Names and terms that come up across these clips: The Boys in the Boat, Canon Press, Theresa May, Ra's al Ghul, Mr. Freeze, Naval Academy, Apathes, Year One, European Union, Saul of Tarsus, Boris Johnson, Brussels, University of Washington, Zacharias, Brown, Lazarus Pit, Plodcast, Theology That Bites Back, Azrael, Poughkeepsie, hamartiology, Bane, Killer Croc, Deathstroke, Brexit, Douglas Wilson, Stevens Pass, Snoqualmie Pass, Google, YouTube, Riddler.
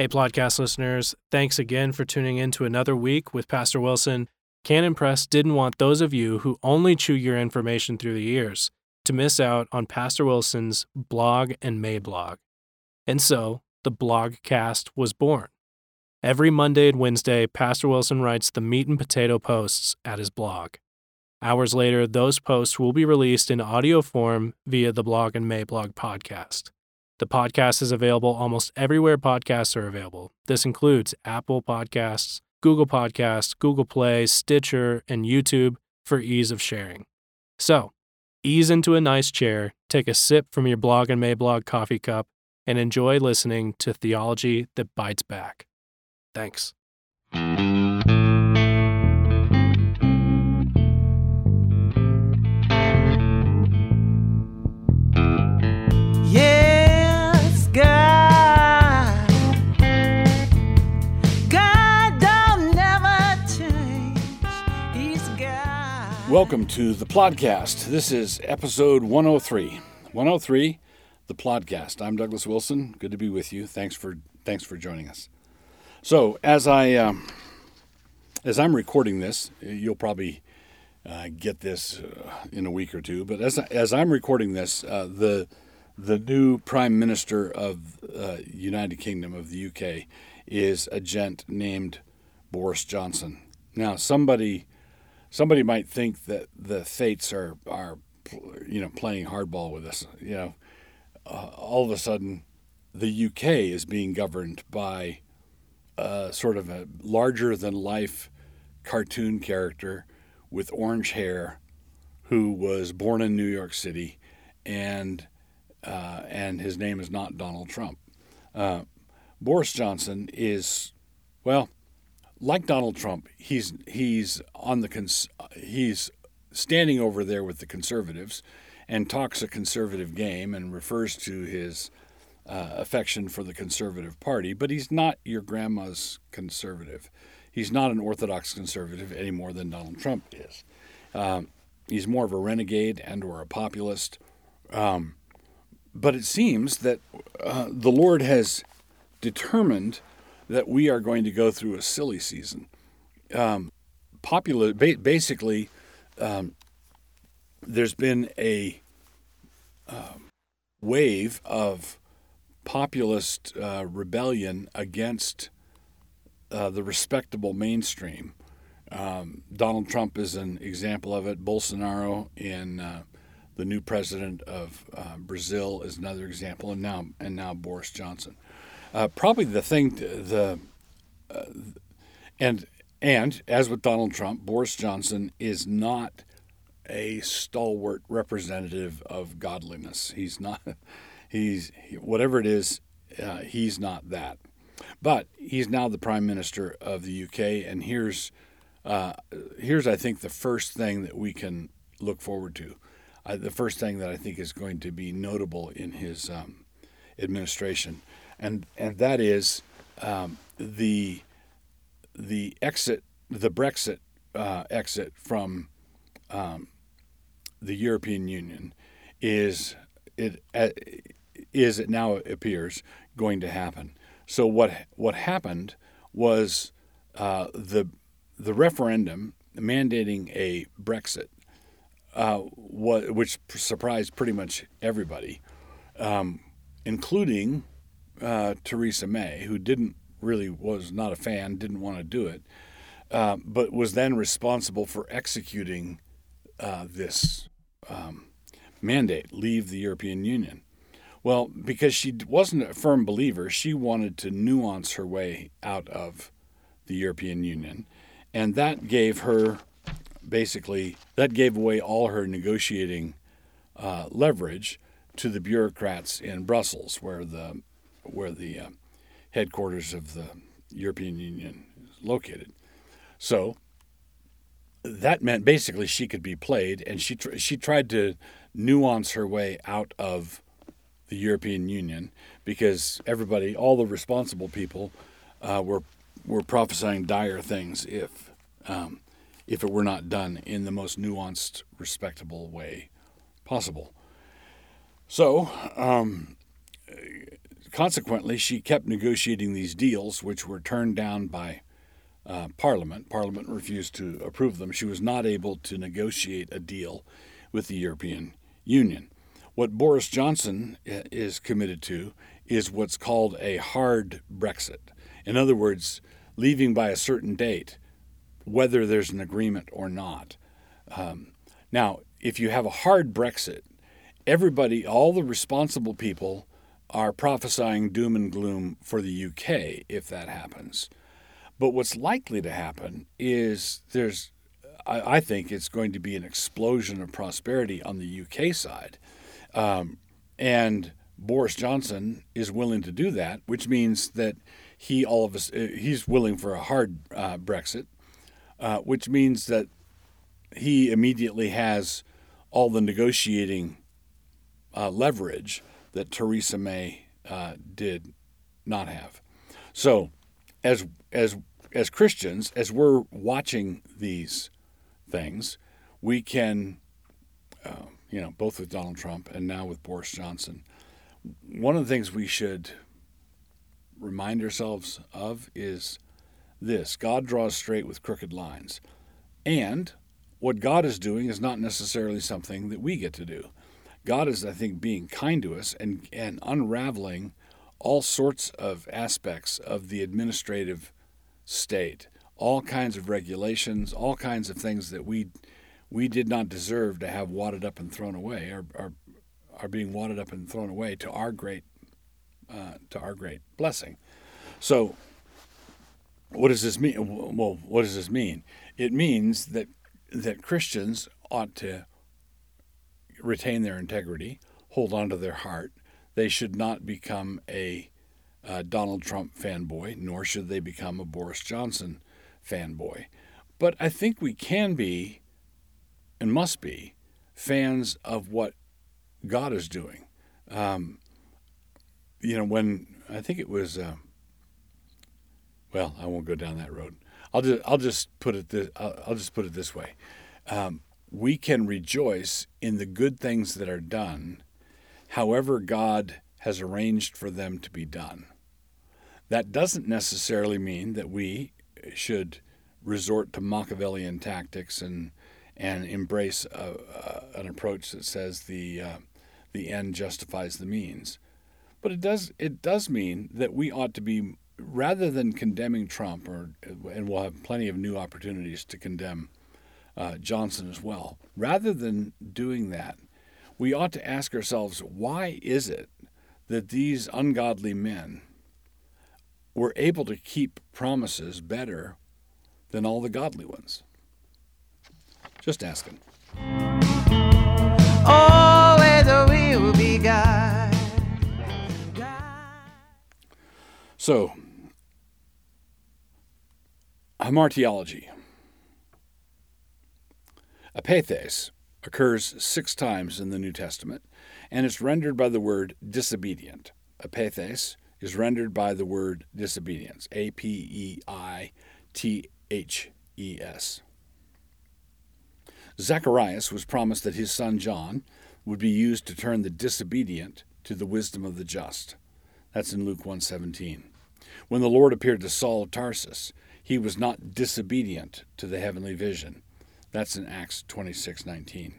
Hey, Plodcast listeners, thanks again for tuning in to another week with Pastor Wilson. Canon Press didn't want those of you who only chew your information through the ears to miss out on Pastor Wilson's Blog and Mablog. And so, the Blogcast was born. Every Monday and Wednesday, Pastor Wilson writes the meat and potato posts at his blog. Hours later, those posts will be released in audio form via the Blog and Mablog podcast. The podcast is available almost everywhere podcasts are available. This includes Apple Podcasts, Google Podcasts, Google Play, Stitcher, and YouTube for ease of sharing. So, ease into a nice chair, take a sip from your Blog and Mablog coffee cup, and enjoy listening to Theology That Bites Back. Thanks. Welcome to the Plodcast. This is episode 103. 103, the Plodcast. I'm Douglas Wilson. Good to be with you. Thanks for joining us. So, as I'm recording this, you'll probably get this in a week or two. But as I'm recording this, the new Prime Minister of United Kingdom of the UK is a gent named Boris Johnson. Now, somebody might think that the fates are playing hardball with us. You know, all of a sudden, the UK is being governed by sort of a larger-than-life cartoon character with orange hair, who was born in New York City, and his name is not Donald Trump. Boris Johnson is, well, like Donald Trump, he's standing over there with the conservatives, and talks a conservative game and refers to his affection for the conservative party. But he's not your grandma's conservative. He's not an orthodox conservative any more than Donald Trump is. He's more of a renegade and/or a populist. But it seems that the Lord has determined that we are going to go through a silly season. There's been a wave of populist rebellion against the respectable mainstream. Donald Trump is an example of it. Bolsonaro, the new president of Brazil, is another example, and now Boris Johnson. Probably the thing, and as with Donald Trump, Boris Johnson is not a stalwart representative of godliness. He's not. He's whatever it is. He's not that. But he's now the Prime Minister of the UK, and here's I think the first thing that we can look forward to. The first thing that I think is going to be notable in his administration. And that is the Brexit exit from the European Union is, it now appears, going to happen. So what happened was the referendum mandating a Brexit, which surprised pretty much everybody, including Theresa May, who was not a fan, didn't want to do it, but was then responsible for executing this mandate, leave the European Union. Well, because she wasn't a firm believer, she wanted to nuance her way out of the European Union, and that gave away all her negotiating leverage to the bureaucrats in Brussels, where the headquarters of the European Union is located. So that meant basically she could be played, and she tried to nuance her way out of the European Union because everybody, all the responsible people, were prophesying dire things if it were not done in the most nuanced, respectable way possible. So Consequently, she kept negotiating these deals, which were turned down by Parliament. Parliament refused to approve them. She was not able to negotiate a deal with the European Union. What Boris Johnson is committed to is what's called a hard Brexit. In other words, leaving by a certain date, whether there's an agreement or not. Now, if you have a hard Brexit, everybody, all the responsible people, are prophesying doom and gloom for the UK if that happens. But what's likely to happen is I think it's going to be an explosion of prosperity on the UK side. And Boris Johnson is willing to do that, which means that he's willing for a hard Brexit, which means that he immediately has all the negotiating leverage that Theresa May did not have. So, as Christians, as we're watching these things, we can, both with Donald Trump and now with Boris Johnson, one of the things we should remind ourselves of is this: God draws straight with crooked lines, and what God is doing is not necessarily something that we get to do. God is, I think, being kind to us and unraveling all sorts of aspects of the administrative state, all kinds of regulations, all kinds of things that we did not deserve to have wadded up and thrown away, are being wadded up and thrown away to our great blessing. So, what does this mean? Well, what does this mean? It means that Christians ought to retain their integrity, hold on to their heart. They should not become a Donald Trump fanboy, nor should they become a Boris Johnson fanboy. But I think we can be, and must be, fans of what God is doing. I won't go down that road. I'll just put it this way. We can rejoice in the good things that are done, however God has arranged for them to be done. That doesn't necessarily mean that we should resort to Machiavellian tactics and embrace an approach that says the end justifies the means. But it does mean that we ought to be, rather than condemning Trump, and we'll have plenty of new opportunities to condemn Johnson as well. Rather than doing that, we ought to ask ourselves, why is it that these ungodly men were able to keep promises better than all the godly ones? Just asking. Oh, whether we will be God. So, hamartiology. Apathes occurs 6 times in the New Testament, and it's rendered by the word disobedient. Apathes is rendered by the word disobedience, A-P-E-I-T-H-E-S. Zacharias was promised that his son John would be used to turn the disobedient to the wisdom of the just. That's in Luke 1:17. When the Lord appeared to Saul of Tarsus, he was not disobedient to the heavenly vision. That's in Acts 26:19.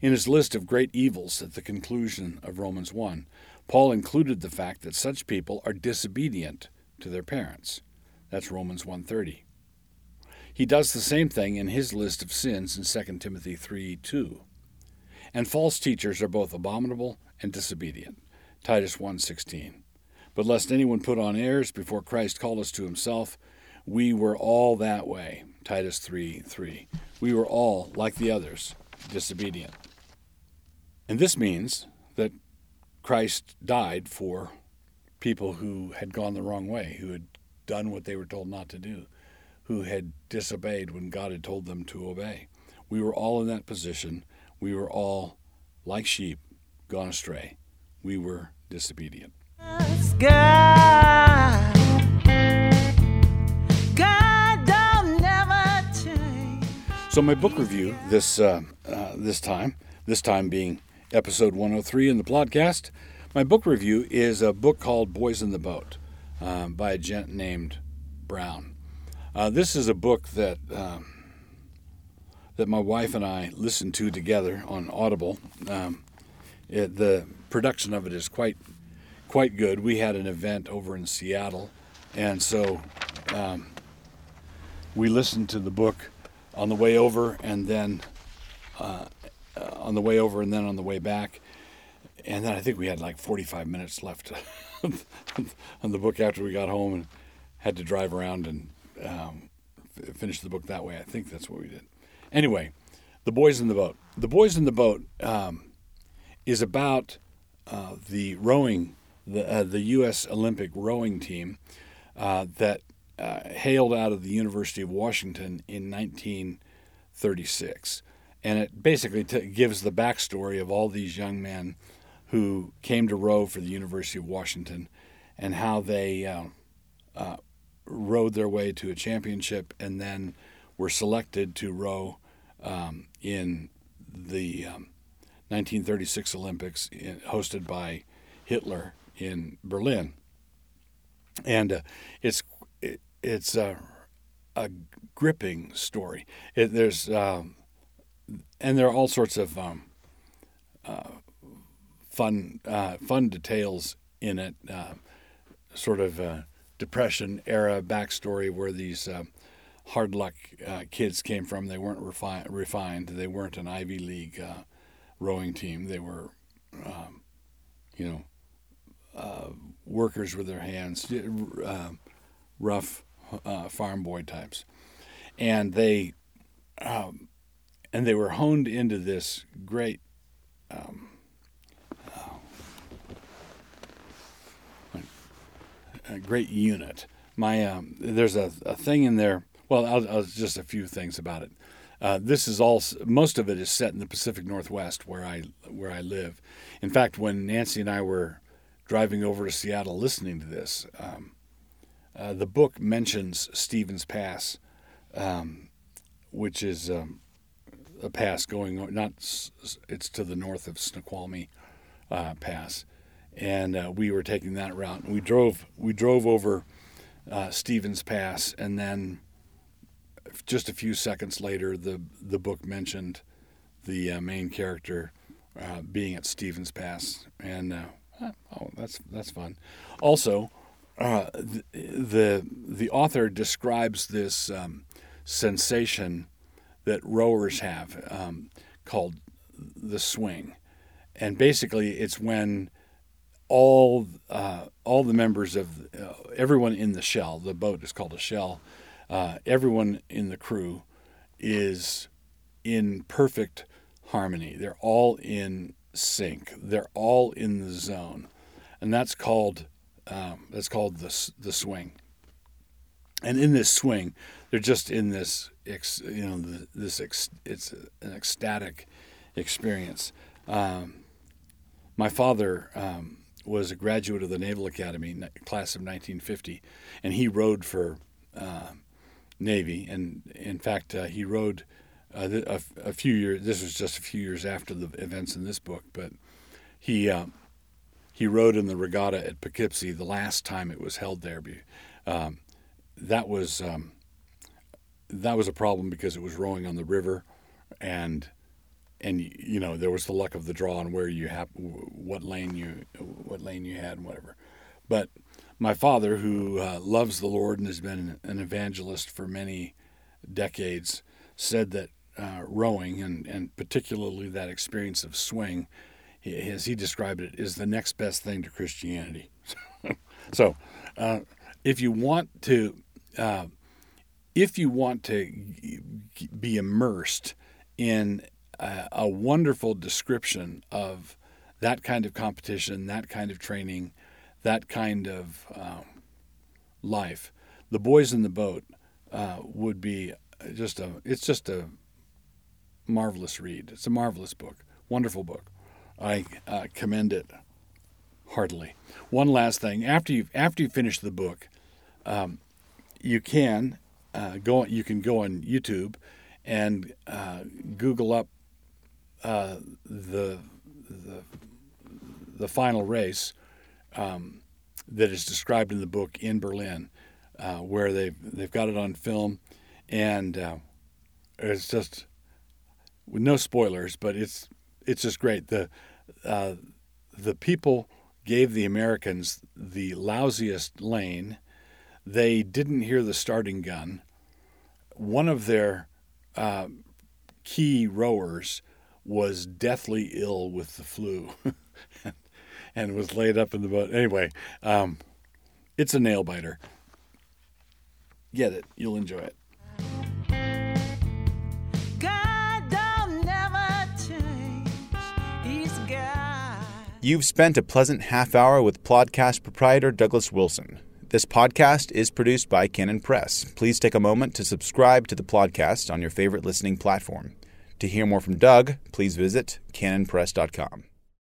In his list of great evils at the conclusion of Romans 1, Paul included the fact that such people are disobedient to their parents. That's Romans 1:30. He does the same thing in his list of sins in 2 Timothy 3:2. And false teachers are both abominable and disobedient. Titus 1:16. But lest anyone put on airs before Christ called us to himself, we were all that way. Titus 3:3. We were all, like the others, disobedient. And this means that Christ died for people who had gone the wrong way, who had done what they were told not to do, who had disobeyed when God had told them to obey. We were all in that position. We were all, like sheep, gone astray. We were disobedient. So my book review this time being episode 103 in the Plodcast, My book review is a book called Boys in the Boat by a gent named Brown. This is a book that that my wife and I listened to together on Audible. The production of it is quite good. We had an event over in Seattle, and so we listened to the book on the way over, and then on the way back. And then I think we had like 45 minutes left on the book after we got home and had to drive around and finish the book that way. I think that's what we did. Anyway, The Boys in the Boat. The Boys in the Boat is about the rowing, the U.S. Olympic rowing team that hailed out of the University of Washington in 1936. And it basically gives the backstory of all these young men who came to row for the University of Washington and how they rowed their way to a championship and then were selected to row in the 1936 Olympics hosted by Hitler in Berlin. And it's a gripping story. And there are all sorts of fun details in it, sort of Depression-era backstory where these hard-luck kids came from. They weren't refined. They weren't an Ivy League rowing team. They were, workers with their hands, rough farm boy types. And they... And they were honed into this great, great unit. My there's a thing in there. Well, I'll just a few things about it. This is all. Most of it is set in the Pacific Northwest, where I live. In fact, when Nancy and I were driving over to Seattle, listening to this, the book mentions Stevens Pass, which is a pass going, it's to the north of Snoqualmie Pass, and we were taking that route. And we drove over Stevens Pass, and then just a few seconds later, the book mentioned the main character being at Stevens Pass, and that's fun. Also, the author describes this sensation that rowers have called the swing. And basically it's when all the members of everyone in the shell, the boat is called a shell, everyone in the crew is in perfect harmony. They're all in sync. They're all in the zone. And that's called the swing. And in this swing, they're just in this, it's an ecstatic experience. My father was a graduate of the Naval Academy, class of 1950, and he rowed for Navy. And in fact, he rowed a few years. This was just a few years after the events in this book, but he rowed in the regatta at Poughkeepsie the last time it was held there. That was a problem because it was rowing on the river, and there was the luck of the draw on where you have what lane you had and whatever. But my father, who loves the Lord and has been an evangelist for many decades, said that rowing and particularly that experience of swing, as he described it, is the next best thing to Christianity. So. If you want to be immersed in a wonderful description of that kind of competition, that kind of training, that kind of life, The Boys in the Boat would be just a marvelous read. It's a marvelous book, wonderful book. I commend it heartily. One last thing: after you finish the book, you can go on YouTube and Google up the the final race that is described in the book in Berlin, where they've got it on film, and it's just with no spoilers, but it's just great. The people gave the Americans the lousiest lane. They didn't hear the starting gun. One of their key rowers was deathly ill with the flu and was laid up in the boat. Anyway, it's a nail-biter. Get it. You'll enjoy it. God don't never change. He's God. You've spent a pleasant half hour with Plodcast proprietor Douglas Wilson. This podcast is produced by Canon Press. Please take a moment to subscribe to the Plodcast on your favorite listening platform. To hear more from Doug, please visit canonpress.com.